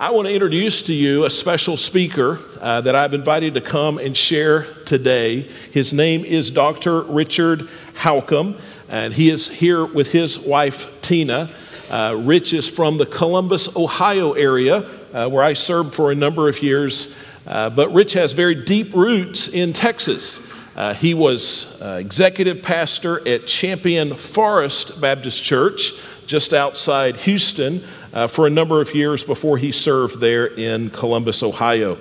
I want to introduce to you a special speaker that I've invited to come and share today. His name is Dr. Richard Holcomb, and he is here with his wife, Tina. Rich is from the Columbus, Ohio area, where I served for a number of years. But Rich has very deep roots in Texas. He was executive pastor at Champion Forest Baptist Church, just outside Houston, for a number of years before he served there in Columbus, Ohio.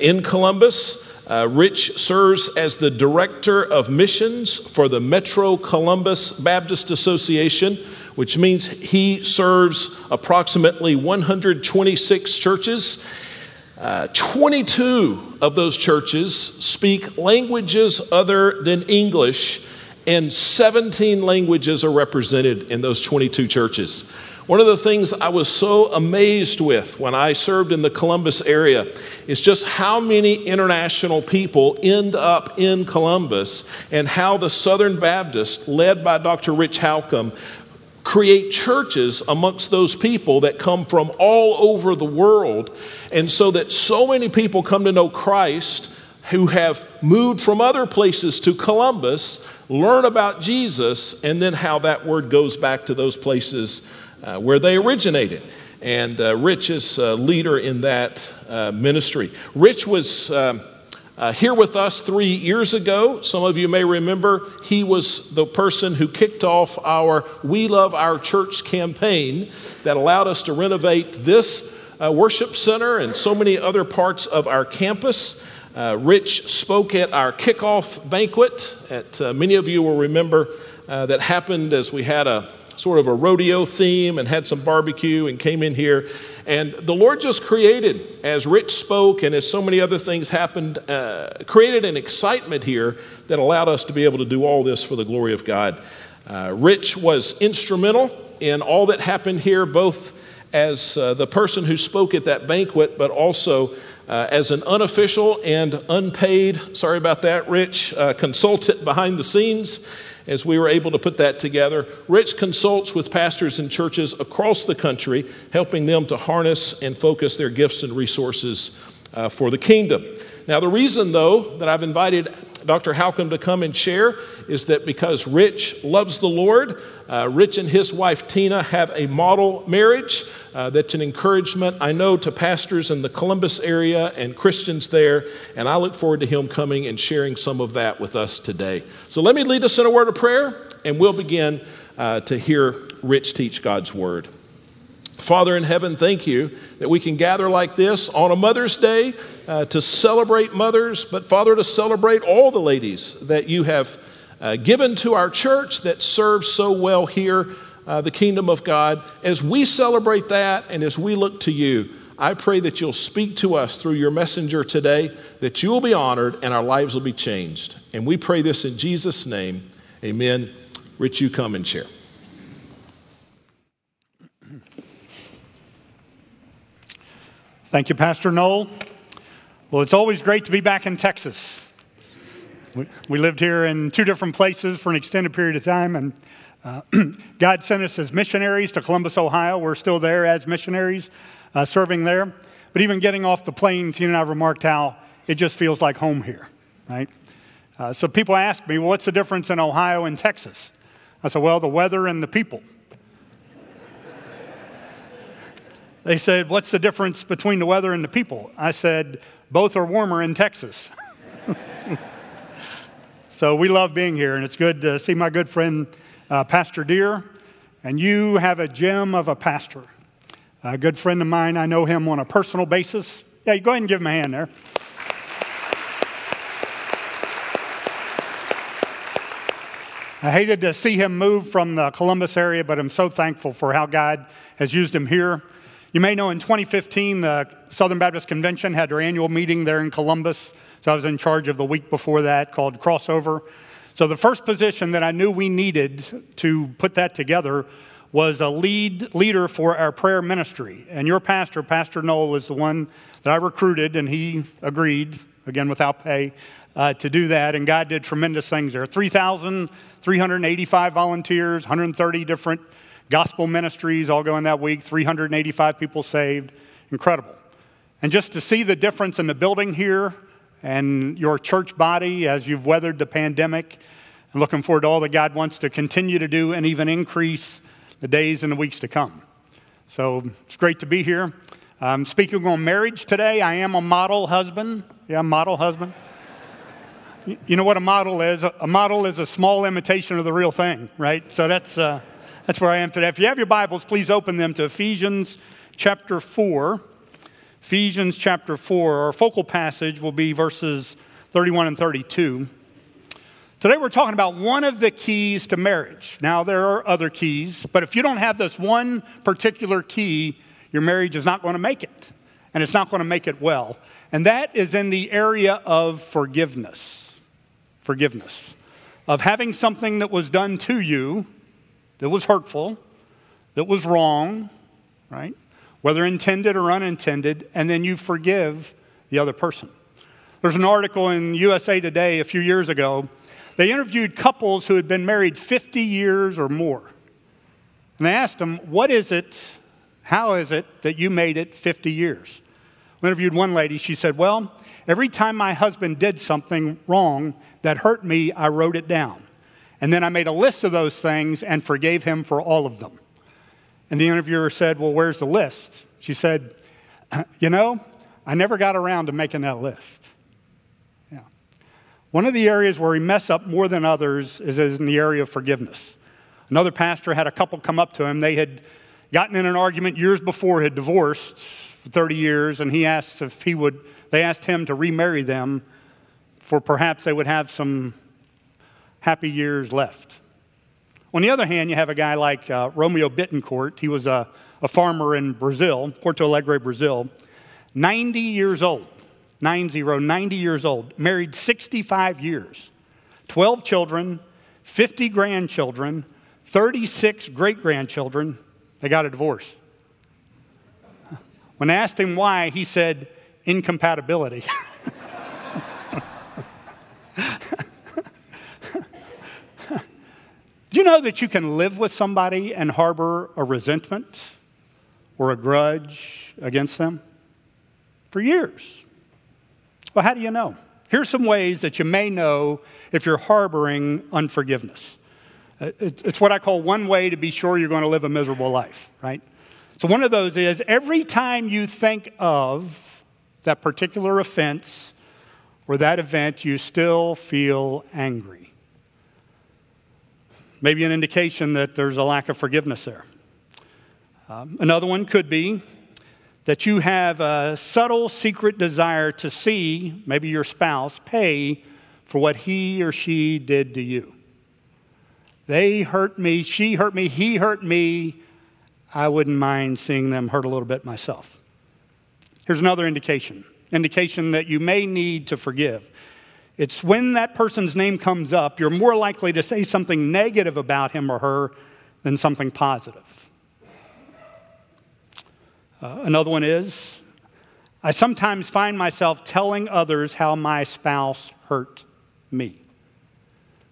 In Columbus, Rich serves as the director of missions for the Metro Columbus Baptist Association, which means he serves approximately 126 churches. 22 of those churches speak languages other than English, and 17 languages are represented in those 22 churches. One of the things I was so amazed with when I served in the Columbus area is just how many international people end up in Columbus, and how the Southern Baptists, led by Dr. Rich Holcomb, create churches amongst those people that come from all over the world. And so that so many people come to know Christ who have moved from other places to Columbus, learn about Jesus, and then how that word goes back to those places where they originated. And Rich is a leader in that ministry. Rich was here with us 3 years ago. Some of you may remember he was the person who kicked off our We Love Our Church campaign that allowed us to renovate this worship center and so many other parts of our campus. Rich spoke at our kickoff banquet. Many of you will remember that happened as we had a sort of a rodeo theme and had some barbecue and came in here. And the Lord just created, as Rich spoke and as so many other things happened, created an excitement here that allowed us to be able to do all this for the glory of God. Rich was instrumental in all that happened here, both as the person who spoke at that banquet, but also as an unofficial and unpaid, sorry about that, Rich, consultant behind the scenes. As we were able to put that together, Rich consults with pastors and churches across the country, helping them to harness and focus their gifts and resources for the kingdom. Now, the reason, though, that I've invited Dr. Holcomb to come and share is that because Rich loves the Lord, Rich and his wife Tina have a model marriage that's an encouragement, I know, to pastors in the Columbus area and Christians there, and I look forward to him coming and sharing some of that with us today. So let me lead us in a word of prayer, and we'll begin to hear Rich teach God's word. Father in heaven, thank you that we can gather like this on a Mother's Day to celebrate mothers, but Father, to celebrate all the ladies that you have given to our church that serves so well here, the kingdom of God. As we celebrate that and as we look to you, I pray that you'll speak to us through your messenger today, that you will be honored and our lives will be changed. And we pray this in Jesus' name, amen. Rich, you come and share. Thank you, Pastor Noel. Well, it's always great to be back in Texas. We lived here in two different places for an extended period of time, and God sent us as missionaries to Columbus, Ohio. We're still there as missionaries, serving there. But even getting off the plane, Tina and I remarked how it just feels like home here, right? So people ask me, well, what's the difference in Ohio and Texas? I said, well, the weather and the people. They said, what's the difference between the weather and the people? I said, both are warmer in Texas. So we love being here, and it's good to see my good friend, Pastor Deere. And you have a gem of a pastor. A good friend of mine, I know him on a personal basis. Yeah, you go ahead and give him a hand there. I hated to see him move from the Columbus area, but I'm so thankful for how God has used him here. You may know in 2015, the Southern Baptist Convention had their annual meeting there in Columbus. So I was in charge of the week before that called Crossover. So the first position that I knew we needed to put that together was a leader for our prayer ministry. And your pastor, Pastor Noel, is the one that I recruited, and he agreed, again without pay, to do that. And God did tremendous things there. 3,385 volunteers, 130 different gospel ministries all going that week, 385 people saved. Incredible. And just to see the difference in the building here and your church body as you've weathered the pandemic, and looking forward to all that God wants to continue to do and even increase the days and the weeks to come. So it's great to be here. Speaking on marriage today, I am a model husband. Yeah, model husband. You know what a model is? A model is a small imitation of the real thing, right? So that's where I am today. If you have your Bibles, please open them to Ephesians chapter 4. Ephesians chapter 4, our focal passage will be verses 31 and 32. Today we're talking about one of the keys to marriage. Now there are other keys, but if you don't have this one particular key, your marriage is not going to make it, and it's not going to make it well. And that is in the area of forgiveness. Forgiveness. Of having something that was done to you that was hurtful, that was wrong, right? Whether intended or unintended, and then you forgive the other person. There's an article in USA Today a few years ago. They interviewed couples who had been married 50 years or more. And they asked them, what is it, how is it that you made it 50 years? We interviewed one lady. She said, well, every time my husband did something wrong that hurt me, I wrote it down. And then I made a list of those things and forgave him for all of them. And the interviewer said, well, where's the list? She said, you know, I never got around to making that list. Yeah. One of the areas where we mess up more than others is in the area of forgiveness. Another pastor had a couple come up to him. They had gotten in an argument years before, had divorced for 30 years, and he asked if he would, they asked him to remarry them for perhaps they would have some happy years left. On the other hand, you have a guy like Romeo Bittencourt. He was a farmer in Brazil, Porto Alegre, Brazil. 90 years old, 90 years old, married 65 years, 12 children, 50 grandchildren, 36 great-grandchildren. They got a divorce. When I asked him why, he said, incompatibility. Do you know that you can live with somebody and harbor a resentment or a grudge against them for years? Well, how do you know? Here's some ways that you may know if you're harboring unforgiveness. It's what I call one way to be sure you're going to live a miserable life, right? So one of those is every time you think of that particular offense or that event, you still feel angry. Maybe an indication that there's a lack of forgiveness there. Another one could be that you have a subtle secret desire to see, maybe your spouse, pay for what he or she did to you. They hurt me, she hurt me, he hurt me. I wouldn't mind seeing them hurt a little bit myself. Here's another indication that you may need to forgive. It's when that person's name comes up, you're more likely to say something negative about him or her than something positive. Another one is, I sometimes find myself telling others how my spouse hurt me.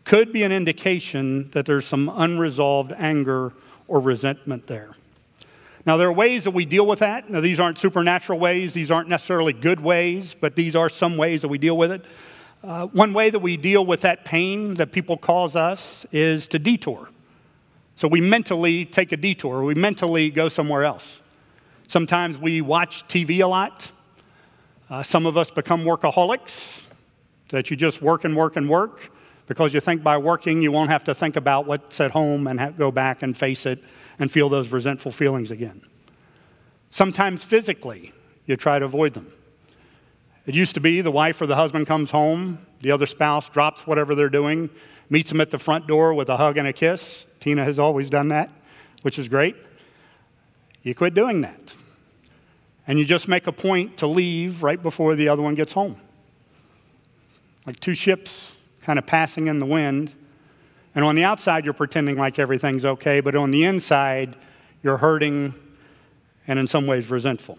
Could be an indication that there's some unresolved anger or resentment there. Now, there are ways that we deal with that. Now, these aren't supernatural ways. These aren't necessarily good ways, but these are some ways that we deal with it. One way that we deal with that pain that people cause us is to detour. So we mentally take a detour. We mentally go somewhere else. Sometimes we watch TV a lot. Some of us become workaholics, that you just work and work and work because you think by working you won't have to think about what's at home and go back and face it and feel those resentful feelings again. Sometimes physically you try to avoid them. It used to be the wife or the husband comes home, the other spouse drops whatever they're doing, meets them at the front door with a hug and a kiss. Tina has always done that, which is great. You quit doing that. And you just make a point to leave right before the other one gets home. Like two ships kind of passing in the wind. And on the outside, you're pretending like everything's okay, but on the inside, you're hurting and in some ways resentful.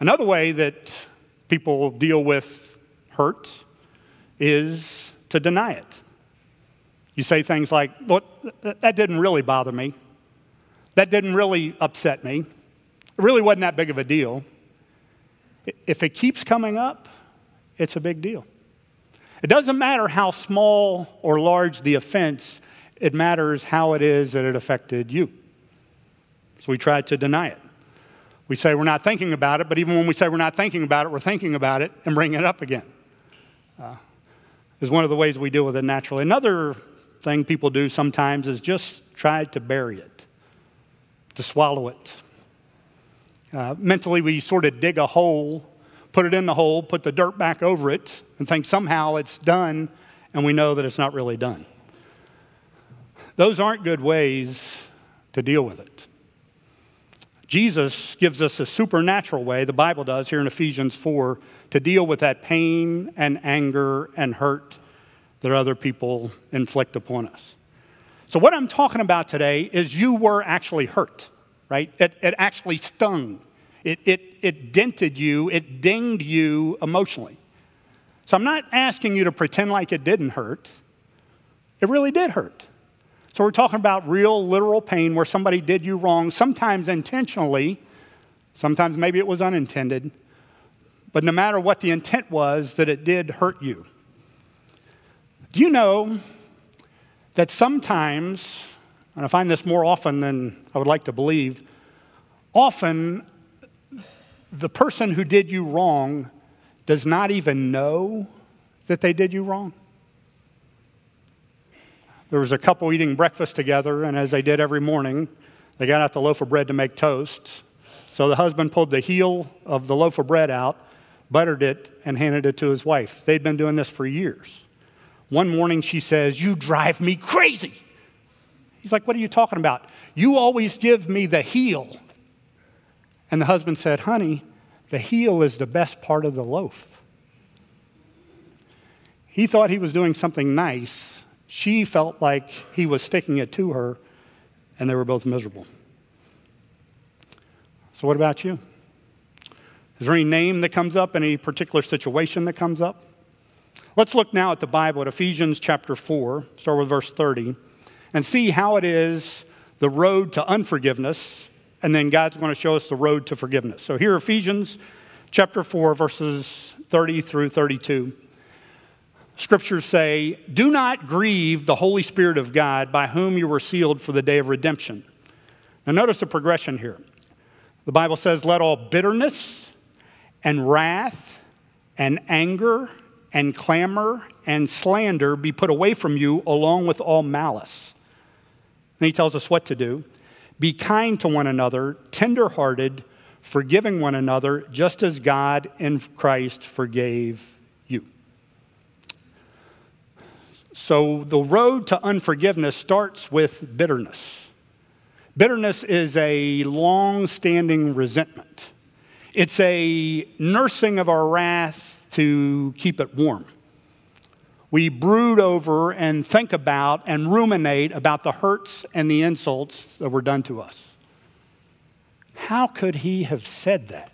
Another way that people deal with hurt is to deny it. You say things like, well, that didn't really bother me. That didn't really upset me. It really wasn't that big of a deal. If it keeps coming up, it's a big deal. It doesn't matter how small or large the offense, it matters how it is that it affected you. So we try to deny it. We say we're not thinking about it, but even when we say we're not thinking about it, we're thinking about it and bringing it up again. Is one of the ways we deal with it naturally. Another thing people do sometimes is just try to bury it, to swallow it. Mentally, we sort of dig a hole, put it in the hole, put the dirt back over it, and think somehow it's done, and we know that it's not really done. Those aren't good ways to deal with it. Jesus gives us a supernatural way, the Bible does here in Ephesians 4, to deal with that pain and anger and hurt that other people inflict upon us. So what I'm talking about today is you were actually hurt, right? It actually stung. It dented you. It dinged you emotionally. So I'm not asking you to pretend like it didn't hurt. It really did hurt. So we're talking about real, literal pain where somebody did you wrong, sometimes intentionally, sometimes maybe it was unintended, but no matter what the intent was, that it did hurt you. Do you know that sometimes, and I find this more often than I would like to believe, often the person who did you wrong does not even know that they did you wrong? There was a couple eating breakfast together, and as they did every morning, they got out the loaf of bread to make toast. So the husband pulled the heel of the loaf of bread out, buttered it, and handed it to his wife. They'd been doing this for years. One morning she says, "You drive me crazy." He's like, "What are you talking about? You always give me the heel." And the husband said, "Honey, the heel is the best part of the loaf." He thought he was doing something nice. She felt like he was sticking it to her, and they were both miserable. So what about you? Is there any name that comes up, any particular situation that comes up? Let's look now at the Bible, at Ephesians chapter 4, start with verse 30, and see how it is the road to unforgiveness, and then God's going to show us the road to forgiveness. So here, Ephesians chapter 4, verses 30 through 32. Scriptures say, "Do not grieve the Holy Spirit of God, by whom you were sealed for the day of redemption." Now notice the progression here. The Bible says, "Let all bitterness and wrath and anger and clamor and slander be put away from you, along with all malice." Then he tells us what to do. "Be kind to one another, tenderhearted, forgiving one another, just as God in Christ forgave." So the road to unforgiveness starts with bitterness. Bitterness is a long-standing resentment. It's a nursing of our wrath to keep it warm. We brood over and think about and ruminate about the hurts and the insults that were done to us. How could he have said that?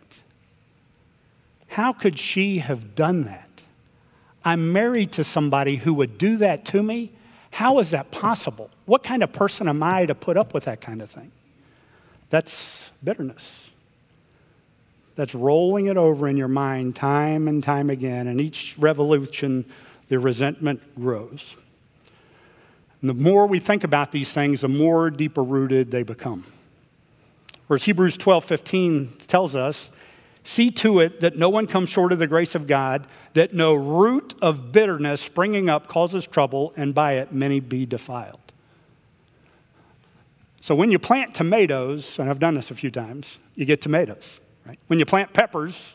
How could she have done that? I'm married to somebody who would do that to me. How is that possible? What kind of person am I to put up with that kind of thing? That's bitterness. That's rolling it over in your mind time and time again. And each revolution, the resentment grows. And the more we think about these things, the more deeper rooted they become. Whereas Hebrews 12:15 tells us, "See to it that no one comes short of the grace of God, that no root of bitterness springing up causes trouble, and by it many be defiled." So when you plant tomatoes, and I've done this a few times, you get tomatoes, right? When you plant peppers,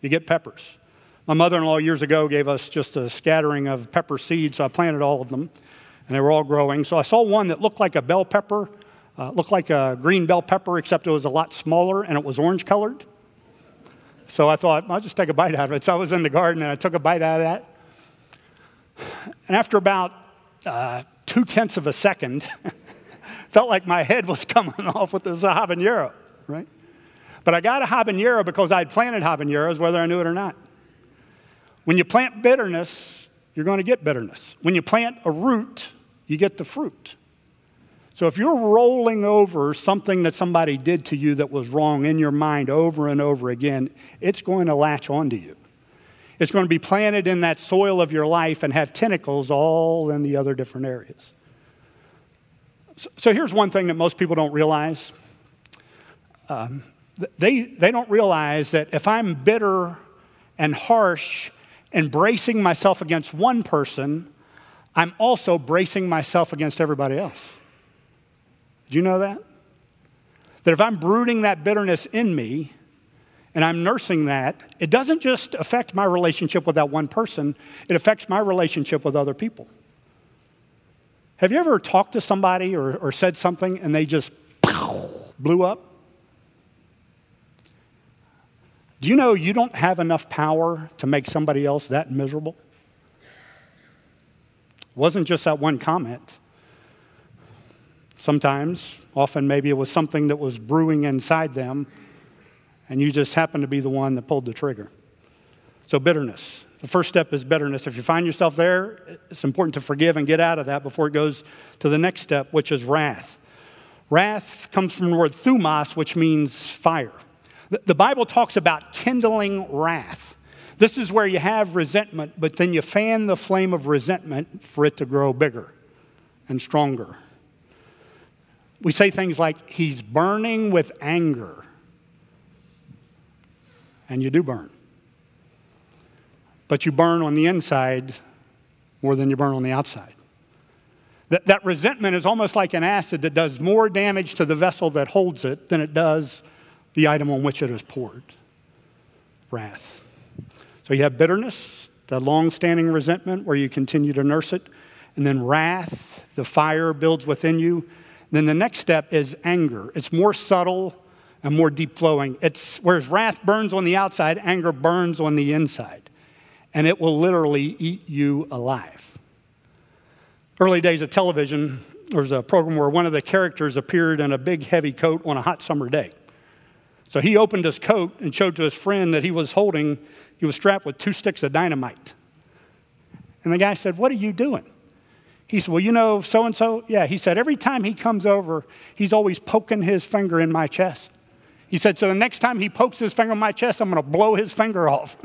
you get peppers. My mother-in-law years ago gave us just a scattering of pepper seeds, so I planted all of them, and they were all growing. So I saw one that looked like a bell pepper, looked like a green bell pepper, except it was a lot smaller, and it was orange-colored. So I thought, I'll just take a bite out of it. So I was in the garden, and I took a bite out of that. And after about 0.2 seconds, felt like my head was coming off with this habanero, right? But I got a habanero because I had planted habaneros, whether I knew it or not. When you plant bitterness, you're going to get bitterness. When you plant a root, you get the fruit. So if you're rolling over something that somebody did to you that was wrong in your mind over and over again, it's going to latch onto you. It's going to be planted in that soil of your life and have tentacles all in the other different areas. So here's one thing that most people don't realize. They don't realize that if I'm bitter and harsh and bracing myself against one person, I'm also bracing myself against everybody else. Do you know that? That if I'm brooding that bitterness in me and I'm nursing that, it doesn't just affect my relationship with that one person, it affects my relationship with other people. Have you ever talked to somebody or said something and they just blew up? Do you know you don't have enough power to make somebody else that miserable? It wasn't just that one comment. Sometimes, often maybe it was something that was brewing inside them, and you just happened to be the one that pulled the trigger. So bitterness. The first step is bitterness. If you find yourself there, it's important to forgive and get out of that before it goes to the next step, which is wrath. Wrath comes from the word thumos, which means fire. The Bible talks about kindling wrath. This is where you have resentment, but then you fan the flame of resentment for it to grow bigger and stronger. We say things like, he's burning with anger. And you do burn. But you burn on the inside more than you burn on the outside. That resentment is almost like an acid that does more damage to the vessel that holds it than it does the item on which it is poured. Wrath. So you have bitterness, the long-standing resentment where you continue to nurse it, and then wrath, the fire builds within you. Then the next step is anger. It's more subtle and more deep-flowing. It's whereas wrath burns on the outside, anger burns on the inside, and it will literally eat you alive. Early days of television, there was a program where one of the characters appeared in a big, heavy coat on a hot summer day. So he opened his coat and showed to his friend that he was strapped with 2 sticks of dynamite. And the guy said, "What are you doing?" He said, "Well, you know so-and-so?" "Yeah." He said, "Every time he comes over, he's always poking his finger in my chest." He said, "So the next time he pokes his finger in my chest, I'm going to blow his finger off."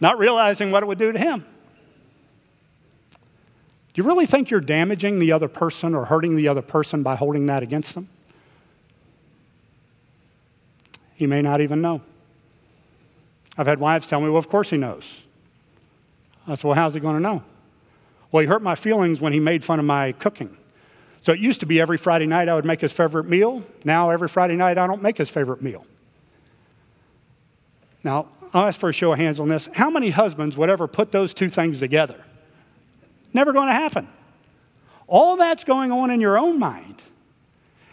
Not realizing what it would do to him. Do you really think you're damaging the other person or hurting the other person by holding that against them? He may not even know. I've had wives tell me, "Well, of course he knows." I said, "Well, how's he going to know?" "Well, he hurt my feelings when he made fun of my cooking." So it used to be every Friday night I would make his favorite meal. Now every Friday night I don't make his favorite meal. Now, I'll ask for a show of hands on this. How many husbands would ever put those two things together? Never going to happen. All that's going on in your own mind.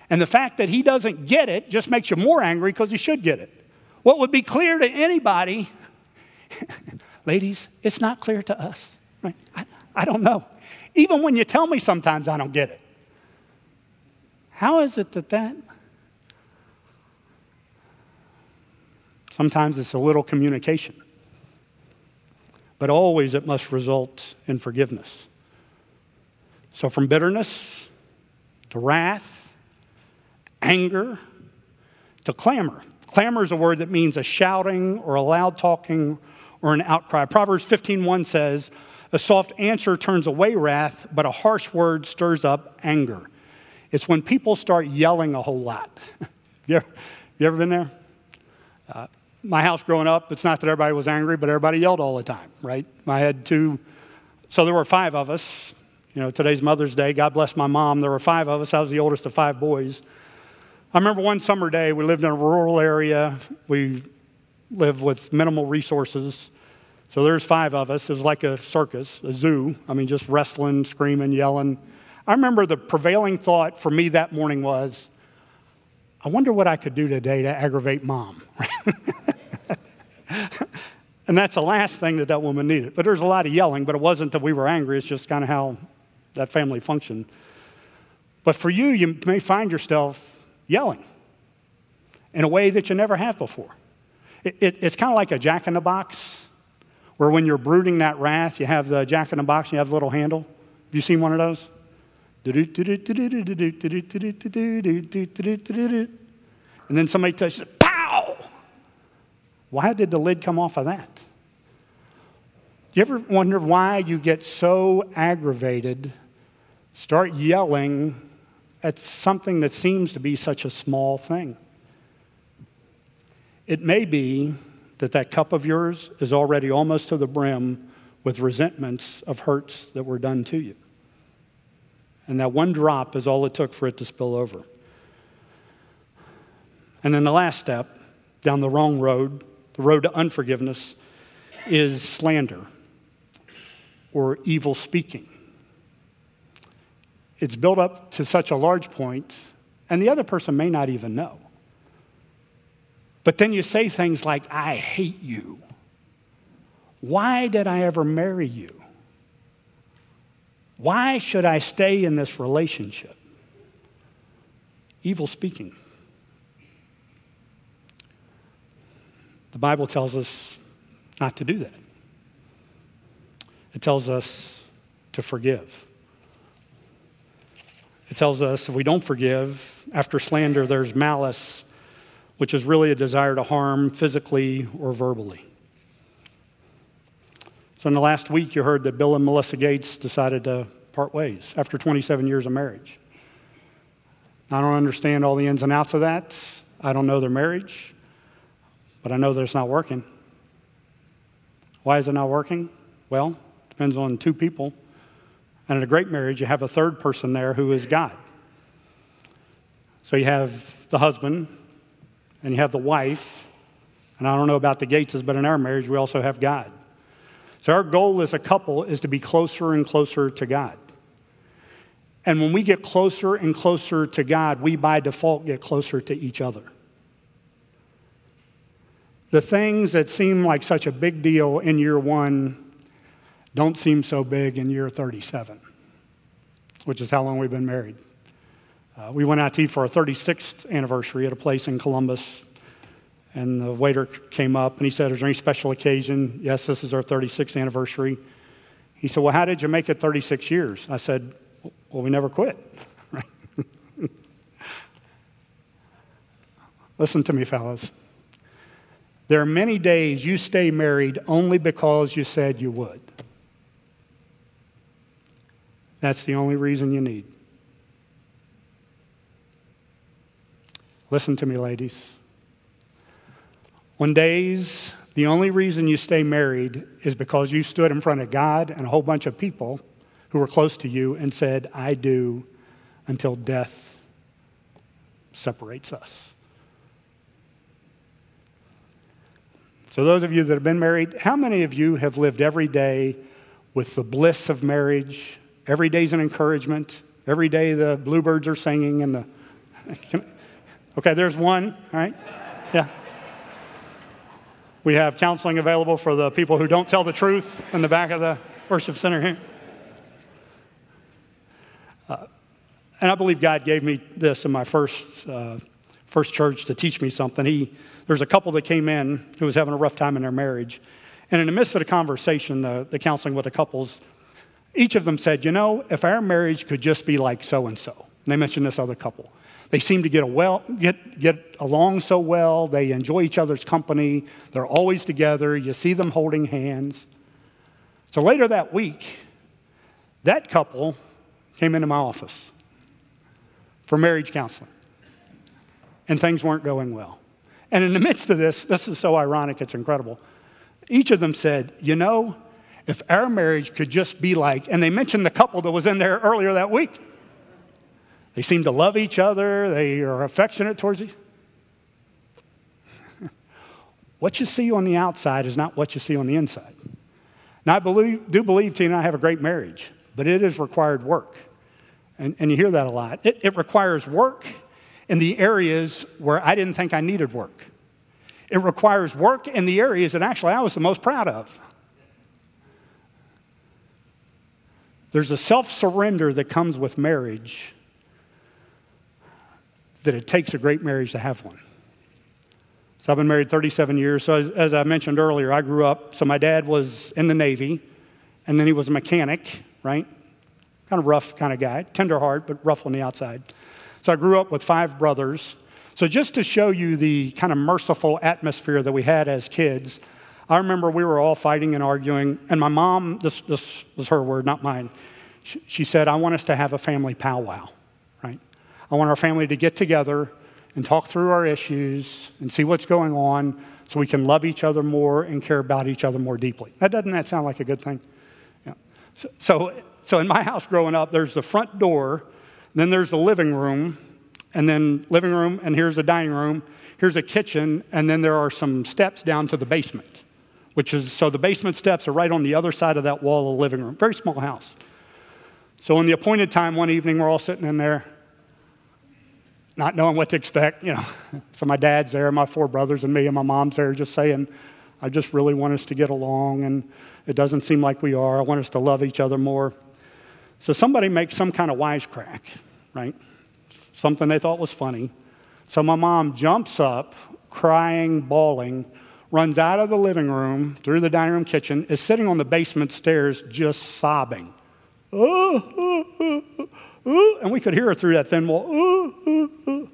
And the fact that he doesn't get it just makes you more angry because he should get it. What would be clear to anybody, ladies, it's not clear to us. Right? I don't know. Even when you tell me sometimes I don't get it. How is it that? Sometimes it's a little communication. But always it must result in forgiveness. So from bitterness to wrath, anger, to clamor. Clamor is a word that means a shouting or a loud talking or an outcry. Proverbs 15:1 says, "A soft answer turns away wrath, but a harsh word stirs up anger." It's when people start yelling a whole lot. You ever been there? My house growing up, it's not that everybody was angry, but everybody yelled all the time, right? I had 2, so there were 5 of us. You know, today's Mother's Day. God bless my mom. There were 5 of us. I was the oldest of 5 boys. I remember one summer day, we lived in a rural area. We lived with minimal resources. So there's 5 of us. It was like a circus, a zoo. I mean, just wrestling, screaming, yelling. I remember the prevailing thought for me that morning was, I wonder what I could do today to aggravate mom. And that's the last thing that woman needed. But there's a lot of yelling, but it wasn't that we were angry. It's just kind of how that family functioned. But for you, you may find yourself yelling in a way that you never have before. It's kind of like a jack in the box where when you're brooding that wrath, you have the jack in the box and you have the little handle. Have you seen one of those? And then somebody touches it, pow! Why did the lid come off of that? You ever wonder why you get so aggravated, start yelling at something that seems to be such a small thing? It may be that that cup of yours is already almost to the brim with resentments of hurts that were done to you. And that one drop is all it took for it to spill over. And then the last step down the wrong road, the road to unforgiveness, is slander, or evil speaking. It's built up to such a large point, and the other person may not even know. But then you say things like, I hate you. Why did I ever marry you? Why should I stay in this relationship? Evil speaking. The Bible tells us not to do that. It tells us to forgive. It tells us if we don't forgive, after slander, there's malice, which is really a desire to harm physically or verbally. So in the last week, you heard that Bill and Melissa Gates decided to part ways after 27 years of marriage. I don't understand all the ins and outs of that. I don't know their marriage, but I know that it's not working. Why is it not working? Well, it depends on two people. And in a great marriage, you have a third person there who is God. So you have the husband, and you have the wife, and I don't know about the Gateses, but in our marriage, we also have God. So our goal as a couple is to be closer and closer to God. And when we get closer and closer to God, we by default get closer to each other. The things that seem like such a big deal in year one don't seem so big in year 37, which is how long we've been married. We went out to eat for our 36th anniversary at a place in Columbus, and the waiter came up and he said, is there any special occasion? Yes, this is our 36th anniversary. He said, well, how did you make it 36 years? I said, well, we never quit. Right? Listen to me, fellas. There are many days you stay married only because you said you would. That's the only reason you need. Listen to me, ladies. On days, the only reason you stay married is because you stood in front of God and a whole bunch of people who were close to you and said, I do, until death separates us. So those of you that have been married, how many of you have lived every day with the bliss of marriage? Every day's an encouragement. Every day the bluebirds are singing and the... Okay, there's one, all right? Yeah. We have counseling available for the people who don't tell the truth in the back of the worship center here. And I believe God gave me this in my first church to teach me something. There's a couple that came in who was having a rough time in their marriage. And in the midst of the conversation, the counseling with the couples, each of them said, you know, if our marriage could just be like so-and-so. And they mentioned this other couple. They seem to get along so well. They enjoy each other's company. They're always together. You see them holding hands. So later that week, that couple came into my office for marriage counseling. And things weren't going well. And in the midst of this is so ironic, it's incredible. Each of them said, you know, if our marriage could just be like, and they mentioned the couple that was in there earlier that week. They seem to love each other. They are affectionate towards each other. What you see on the outside is not what you see on the inside. Now, I do believe Tina and I have a great marriage, but it has required work. And you hear that a lot. It requires work in the areas where I didn't think I needed work. It requires work in the areas that actually I was the most proud of. There's a self-surrender that comes with marriage, that it takes a great marriage to have one. So I've been married 37 years. So as I mentioned earlier, I grew up. So my dad was in the Navy, and then he was a mechanic, right? Kind of rough kind of guy. Tender heart, but rough on the outside. So I grew up with five brothers. So just to show you the kind of merciful atmosphere that we had as kids, I remember we were all fighting and arguing. And my mom, this was her word, not mine. She said, I want us to have a family powwow, right? I want our family to get together and talk through our issues and see what's going on so we can love each other more and care about each other more deeply. Now, doesn't that sound like a good thing? Yeah. So in my house growing up, there's the front door, then there's the living room, and then living room, and here's the dining room, here's a kitchen, and then there are some steps down to the basement, which is, so the basement steps are right on the other side of that wall of the living room. Very small house. So in the appointed time one evening, we're all sitting in there, not knowing what to expect, you know. So my dad's there, my four brothers and me, and my mom's there just saying, I just really want us to get along, and it doesn't seem like we are. I want us to love each other more. So somebody makes some kind of wisecrack, right? Something they thought was funny. So my mom jumps up, crying, bawling, runs out of the living room, through the dining room kitchen, is sitting on the basement stairs just sobbing. Oh, oh, oh, oh. Ooh, and we could hear her through that thin wall. Ooh, ooh, ooh.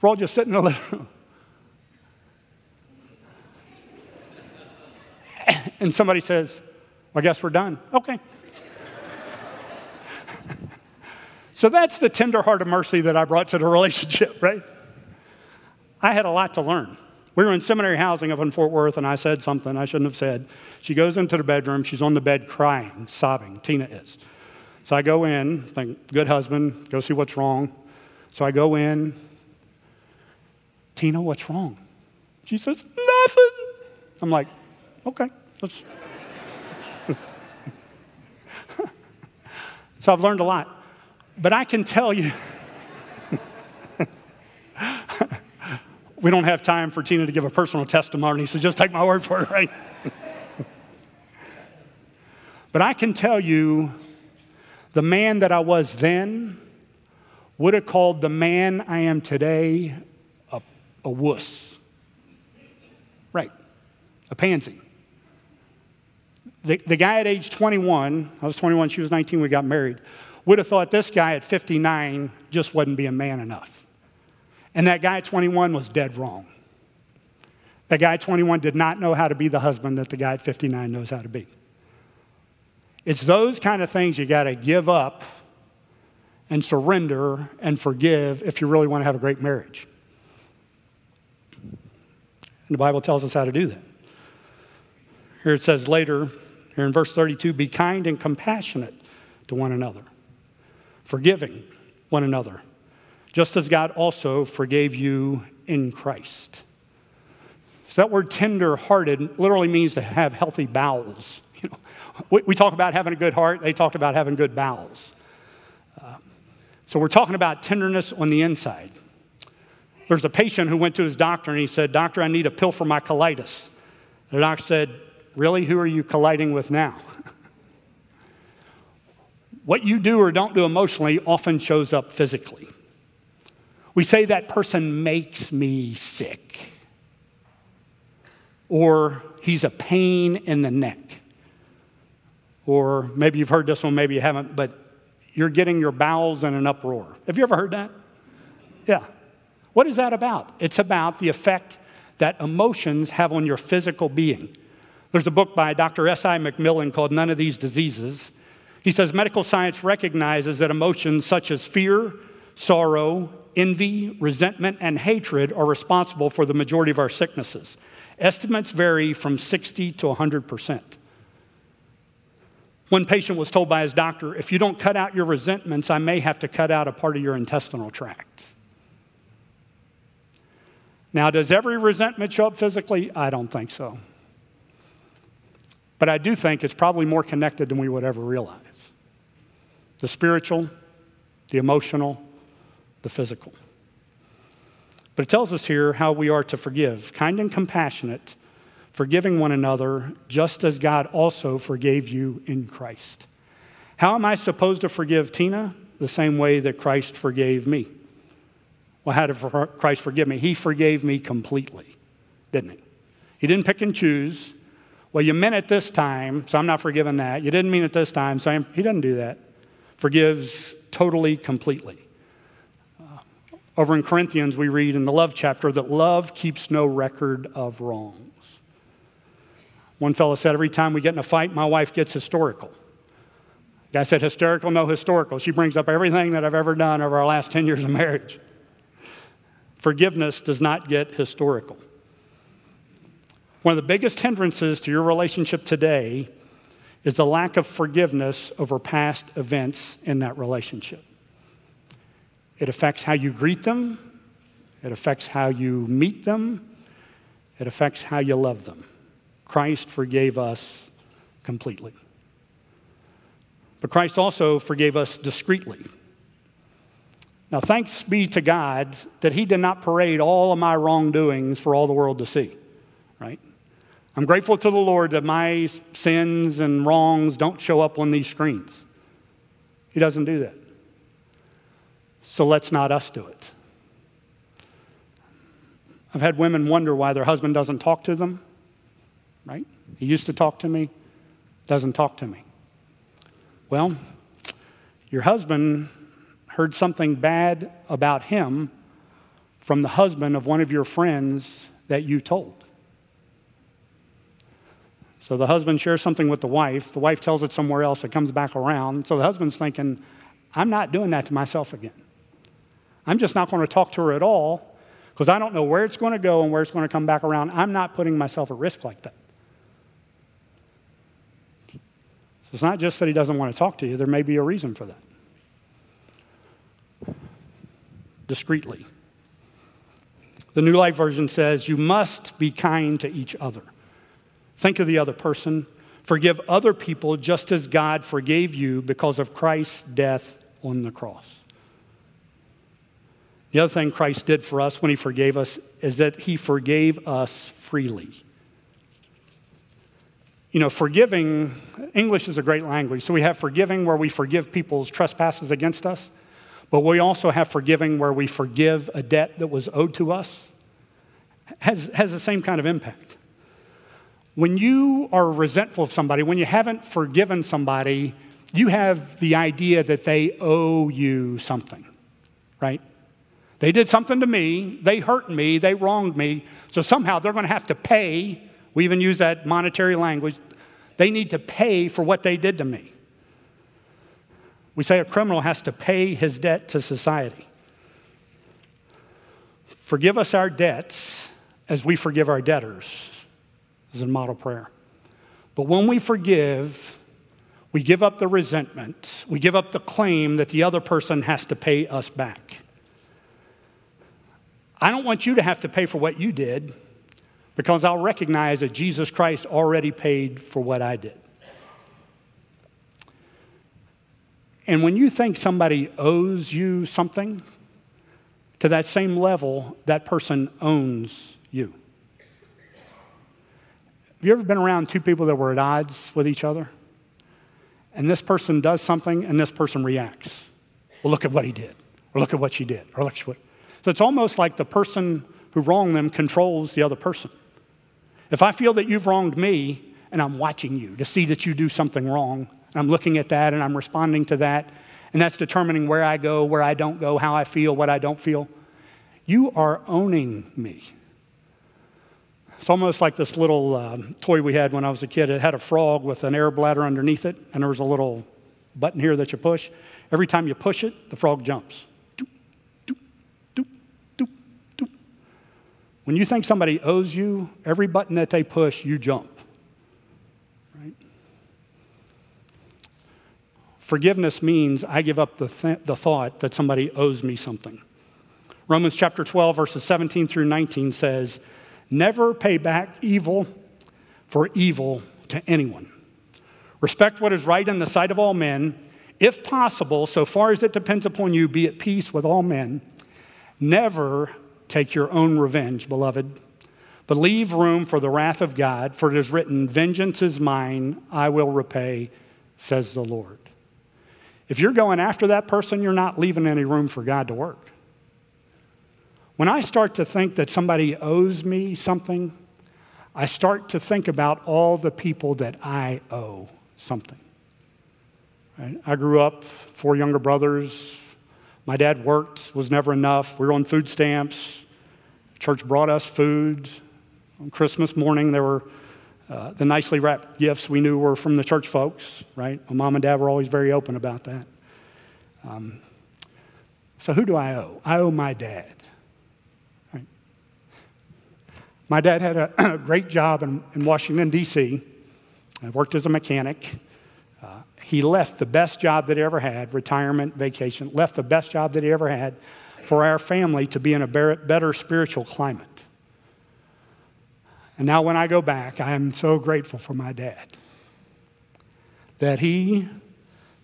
We're all just sitting in the living room. And somebody says, well, I guess we're done. Okay. So that's the tender heart of mercy that I brought to the relationship, right? I had a lot to learn. We were in seminary housing up in Fort Worth, and I said something I shouldn't have said. She goes into the bedroom. She's on the bed crying, sobbing. Tina is. So I go in, think, good husband, go see what's wrong. So I go in, Tina, what's wrong? She says, nothing. I'm like, okay. Let's. So I've learned a lot. But I can tell you, we don't have time for Tina to give a personal testimony, so just take my word for it, right? But I can tell you, the man that I was then would have called the man I am today a wuss. Right. A pansy. The guy at age 21, I was 21, she was 19, we got married, would have thought this guy at 59 just wasn't being man enough. And that guy at 21 was dead wrong. That guy at 21 did not know how to be the husband that the guy at 59 knows how to be. It's those kind of things you got to give up and surrender and forgive if you really want to have a great marriage. And the Bible tells us how to do that. Here it says later, here in verse 32, be kind and compassionate to one another, forgiving one another, just as God also forgave you in Christ. So that word tender-hearted literally means to have healthy bowels. You know, we talk about having a good heart. They talked about having good bowels. So we're talking about tenderness on the inside. There's a patient who went to his doctor and he said, Doctor, I need a pill for my colitis. And the doctor said, really, who are you colliding with now? What you do or don't do emotionally often shows up physically. We say that person makes me sick. Or he's a pain in the neck. Or maybe you've heard this one, maybe you haven't, but you're getting your bowels in an uproar. Have you ever heard that? Yeah. What is that about? It's about the effect that emotions have on your physical being. There's a book by Dr. S.I. McMillan called None of These Diseases. He says medical science recognizes that emotions such as fear, sorrow, envy, resentment, and hatred are responsible for the majority of our sicknesses. Estimates vary from 60 to 100%. One patient was told by his doctor, if you don't cut out your resentments, I may have to cut out a part of your intestinal tract. Now, does every resentment show up physically? I don't think so. But I do think it's probably more connected than we would ever realize. The spiritual, the emotional, the physical. But it tells us here how we are to forgive, kind and compassionate, forgiving one another, just as God also forgave you in Christ. How am I supposed to forgive Tina? The same way that Christ forgave me. Well, how did Christ forgive me? He forgave me completely. didn't it? You didn't pick and choose. Well, you meant it this time, so I'm not forgiving that. You didn't mean it this time, so he doesn't do that. Forgives totally, completely. Over in Corinthians, we read in the love chapter that love keeps no record of wrongs. One fellow said, every time we get in a fight, my wife gets historical. The guy said, hysterical, no historical. She brings up everything that I've ever done over our last 10 years of marriage. Forgiveness does not get historical. One of the biggest hindrances to your relationship today is the lack of forgiveness over past events in that relationship. It affects how you greet them. It affects how you meet them. It affects how you love them. Christ forgave us completely. But Christ also forgave us discreetly. Now, thanks be to God that he did not parade all of my wrongdoings for all the world to see, right? I'm grateful to the Lord that my sins and wrongs don't show up on these screens. He doesn't do that. So let's not us do it. I've had women wonder why their husband doesn't talk to them, right? He used to talk to me, doesn't talk to me. Well, your husband heard something bad about him from the husband of one of your friends that you told. So the husband shares something with the wife tells it somewhere else, it comes back around. So the husband's thinking, I'm not doing that to myself again. I'm just not going to talk to her at all because I don't know where it's going to go and where it's going to come back around. I'm not putting myself at risk like that. So it's not just that he doesn't want to talk to you. There may be a reason for that. Discreetly. The New Life Version says, you must be kind to each other. Think of the other person. Forgive other people just as God forgave you because of Christ's death on the cross. The other thing Christ did for us when he forgave us is that he forgave us freely. You know, forgiving, English is a great language. So we have forgiving where we forgive people's trespasses against us, but we also have forgiving where we forgive a debt that was owed to us. Has the same kind of impact. When you are resentful of somebody, when you haven't forgiven somebody, you have the idea that they owe you something, right? They did something to me, they hurt me, they wronged me, so somehow they're going to have to pay. We even use that monetary language. They need to pay for what they did to me. We say a criminal has to pay his debt to society. Forgive us our debts as we forgive our debtors. Is a model prayer. But when we forgive, we give up the resentment. We give up the claim that the other person has to pay us back. I don't want you to have to pay for what you did because I'll recognize that Jesus Christ already paid for what I did. And when you think somebody owes you something, to that same level, that person owns you. Have you ever been around two people that were at odds with each other? And this person does something and this person reacts. Well, look at what he did. Or look at what she did. Or look at what. So it's almost like the person who wronged them controls the other person. If I feel that you've wronged me and I'm watching you to see that you do something wrong, and I'm looking at that and I'm responding to that, and that's determining where I go, where I don't go, how I feel, what I don't feel, you are owning me. It's almost like this little toy we had when I was a kid. It had a frog with an air bladder underneath it, and there was a little button here that you push. Every time you push it, the frog jumps. Doop, doop, doop, doop, doop. When you think somebody owes you, every button that they push, you jump. Right? Forgiveness means I give up the thought that somebody owes me something. Romans chapter 12, verses 17 through 19 says, never pay back evil for evil to anyone. Respect what is right in the sight of all men. If possible, so far as it depends upon you, be at peace with all men. Never take your own revenge, beloved, but leave room for the wrath of God, for it is written, vengeance is mine, I will repay, says the Lord. If you're going after that person, you're not leaving any room for God to work. When I start to think that somebody owes me something, I start to think about all the people that I owe something. Right? I grew up, 4 younger brothers. My dad worked, was never enough. We were on food stamps. Church brought us food. On Christmas morning, there were the nicely wrapped gifts we knew were from the church folks, right? My mom and dad were always very open about that. So who do I owe? I owe my dad. Right? My dad had a great job in Washington, D.C. I worked as a mechanic. He left the best job that he ever had, retirement, vacation, left the best job that he ever had for our family to be in a better spiritual climate. And now when I go back, I am so grateful for my dad that he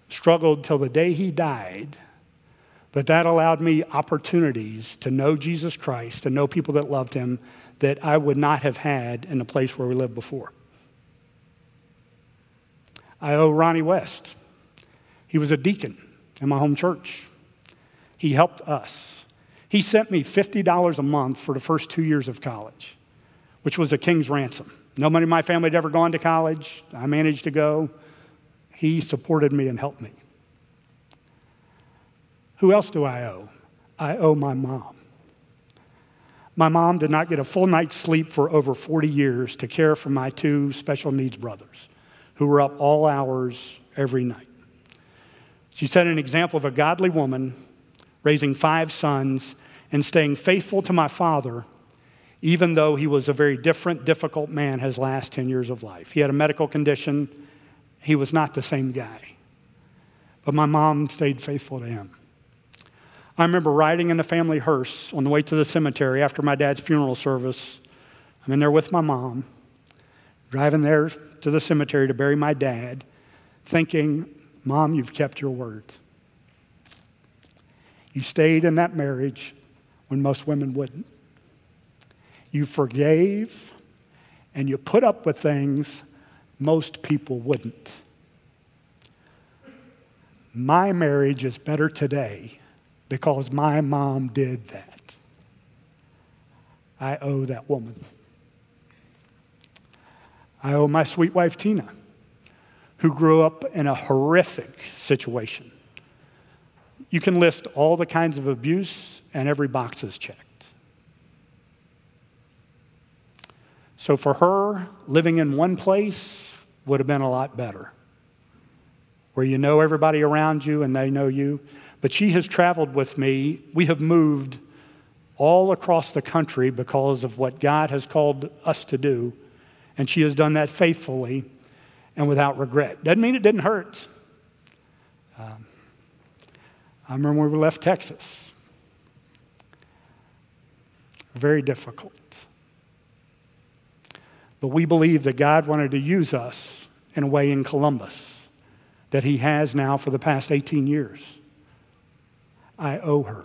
struggled till the day he died, but that allowed me opportunities to know Jesus Christ, to know people that loved him that I would not have had in the place where we lived before. I owe Ronnie West. He was a deacon in my home church. He helped us. He sent me $50 a month for the first 2 years of college, which was a king's ransom. Nobody in my family had ever gone to college. I managed to go. He supported me and helped me. Who else do I owe? I owe my mom. My mom did not get a full night's sleep for over 40 years to care for my 2 special needs brothers who were up all hours every night. She set an example of a godly woman raising 5 sons and staying faithful to my father, even though he was a very difficult man his last 10 years of life. He had a medical condition. He was not the same guy. But my mom stayed faithful to him. I remember riding in the family hearse on the way to the cemetery after my dad's funeral service. I'm in there with my mom, driving there to the cemetery to bury my dad, thinking, Mom, you've kept your word. You stayed in that marriage when most women wouldn't. You forgave and you put up with things most people wouldn't. My marriage is better today because my mom did that. I owe that woman. I owe my sweet wife, Tina, who grew up in a horrific situation. You can list all the kinds of abuse and every box is checked. So for her, living in one place would have been a lot better, where you know everybody around you and they know you. But she has traveled with me. We have moved all across the country because of what God has called us to do, and she has done that faithfully and without regret. Doesn't mean it didn't hurt. I remember when we left Texas. Very difficult. But we believe that God wanted to use us in a way in Columbus that he has now for the past 18 years. I owe her.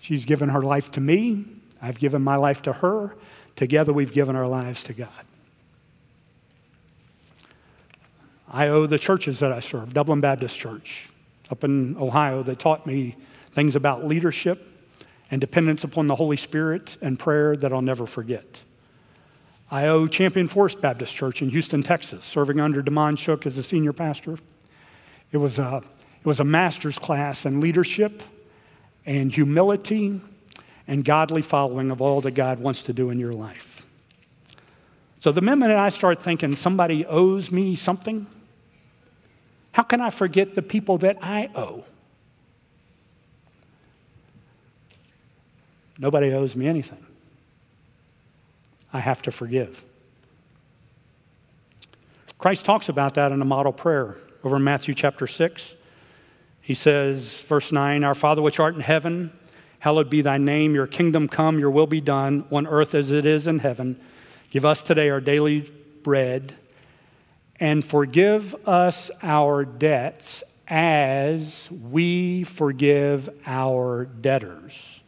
She's given her life to me. I've given my life to her. Together we've given our lives to God. I owe the churches that I serve, Dublin Baptist Church up in Ohio that taught me things about leadership and dependence upon the Holy Spirit and prayer that I'll never forget. I owe Champion Forest Baptist Church in Houston, Texas, serving under DeMond Shook as a senior pastor. It was a master's class in leadership and humility and godly following of all that God wants to do in your life. So the minute I start thinking somebody owes me something, how can I forget the people that I owe? Nobody owes me anything. I have to forgive. Christ talks about that in the model prayer over in Matthew chapter 6. He says, verse 9, Our Father which art in heaven, hallowed be thy name. Your kingdom come, your will be done on earth as it is in heaven. Give us today our daily bread and forgive us our debts as we forgive our debtors.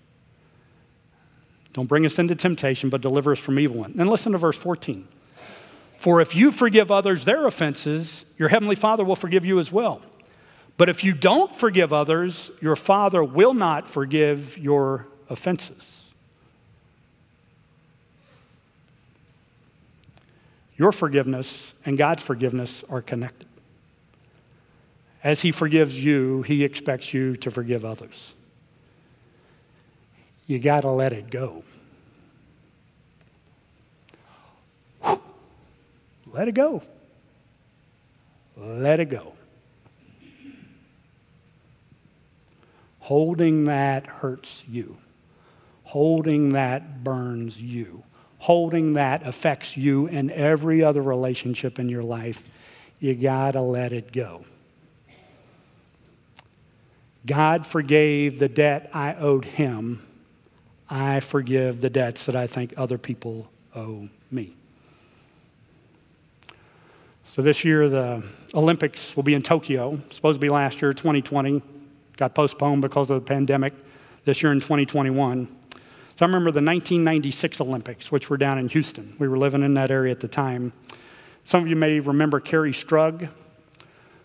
Don't bring us into temptation, but deliver us from evil. And then listen to verse 14. For if you forgive others their offenses, your heavenly Father will forgive you as well. But if you don't forgive others, your Father will not forgive your offenses. Your forgiveness and God's forgiveness are connected. As he forgives you, he expects you to forgive others. You got to let it go. Let it go. Let it go. Holding that hurts you. Holding that burns you. Holding that affects you and every other relationship in your life. You got to let it go. God forgave the debt I owed him. I forgive the debts that I think other people owe me. So this year, the Olympics will be in Tokyo. Supposed to be last year, 2020. Got postponed because of the pandemic. This year in 2021. So I remember the 1996 Olympics, which were down in Houston. We were living in that area at the time. Some of you may remember Kerri Strug.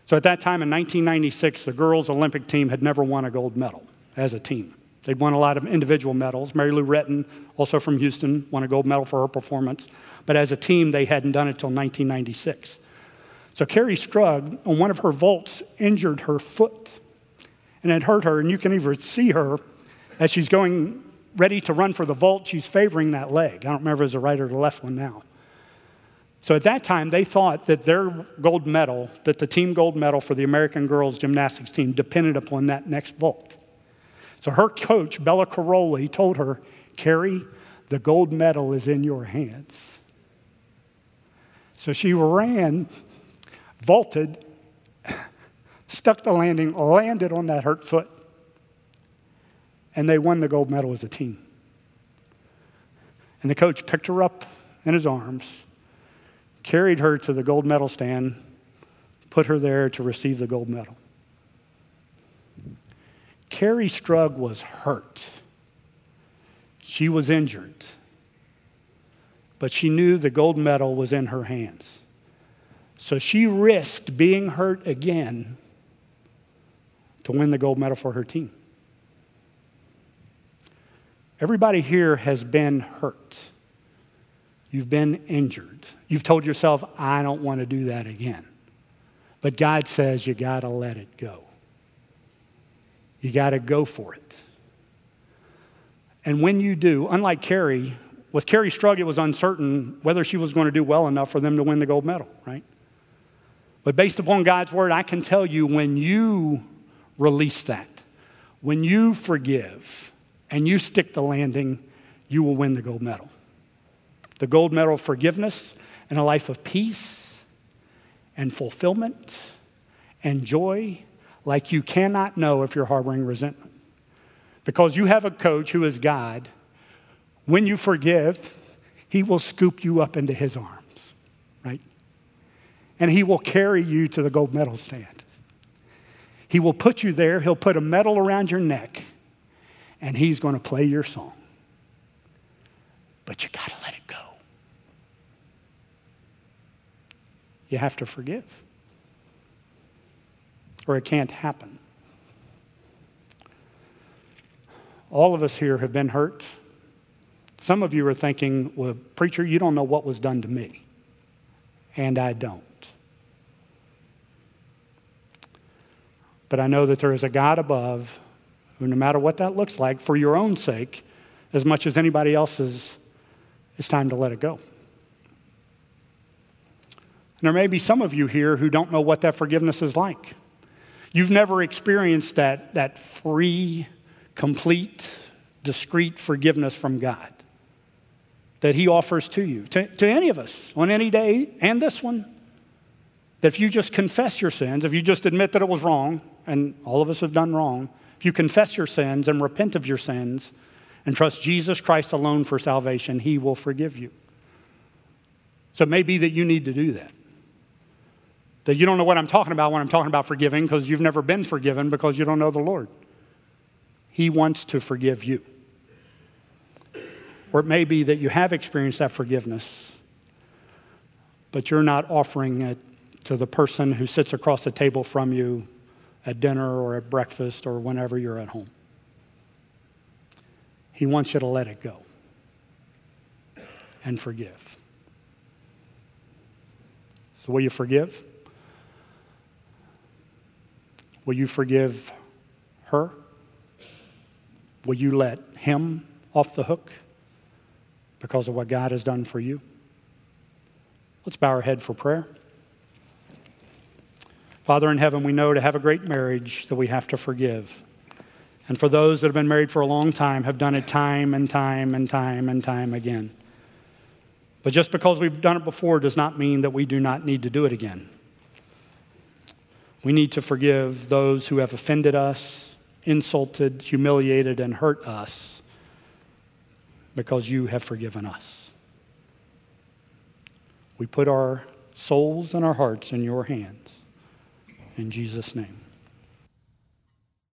So at that time in 1996, the girls' Olympic team had never won a gold medal as a team. They'd won a lot of individual medals. Mary Lou Retton, also from Houston, won a gold medal for her performance. But as a team, they hadn't done it until 1996. So Kerri Strug, on one of her vaults, injured her foot. And it hurt her, and you can even see her as she's going, ready to run for the vault, she's favoring that leg. I don't remember if it was the right or the left one now. So at that time, they thought that their gold medal, that the team gold medal for the American girls gymnastics team depended upon that next vault. So her coach, Bella Caroli, told her, Kerri, the gold medal is in your hands. So she ran, vaulted, stuck the landing, landed on that hurt foot, and they won the gold medal as a team. And the coach picked her up in his arms, carried her to the gold medal stand, put her there to receive the gold medal. Kerri Strug was hurt. She was injured. But she knew the gold medal was in her hands. So she risked being hurt again to win the gold medal for her team. Everybody here has been hurt. You've been injured. You've told yourself, I don't want to do that again. But God says you got to let it go. You got to go for it. And when you do, unlike Kerri, with Kerri Strug, it was uncertain whether she was going to do well enough for them to win the gold medal, right? But based upon God's word, I can tell you when you release that, when you forgive and you stick the landing, you will win the gold medal. The gold medal of forgiveness and a life of peace and fulfillment and joy like you cannot know if you're harboring resentment. Because you have a coach who is God. When you forgive, he will scoop you up into his arms, right? And he will carry you to the gold medal stand. He will put you there. He'll put a medal around your neck. And he's going to play your song. But you got to let it go. You have to forgive. Or it can't happen. All of us here have been hurt. Some of you are thinking, well, preacher, you don't know what was done to me. And I don't. But I know that there is a God above who, no matter what that looks like, for your own sake, as much as anybody else's, it's time to let it go. And there may be some of you here who don't know what that forgiveness is like. You've never experienced that free, complete, discreet forgiveness from God that he offers to you, to any of us, on any day and this one. That if you just confess your sins, if you just admit that it was wrong, and all of us have done wrong, if you confess your sins and repent of your sins and trust Jesus Christ alone for salvation, he will forgive you. So it may be that you need to do that. That you don't know what I'm talking about when I'm talking about forgiving because you've never been forgiven because you don't know the Lord. He wants to forgive you. Or it may be that you have experienced that forgiveness, but you're not offering it to the person who sits across the table from you at dinner or at breakfast or whenever you're at home. He wants you to let it go and forgive. So will you forgive? Will you forgive her? Will you let him off the hook because of what God has done for you? Let's bow our head for prayer. Father in heaven, we know to have a great marriage that we have to forgive. And for those that have been married for a long time, have done it time and time again. But just because we've done it before does not mean that we do not need to do it again. We need to forgive those who have offended us, insulted, humiliated, and hurt us because you have forgiven us. We put our souls and our hearts in your hands. In Jesus' name.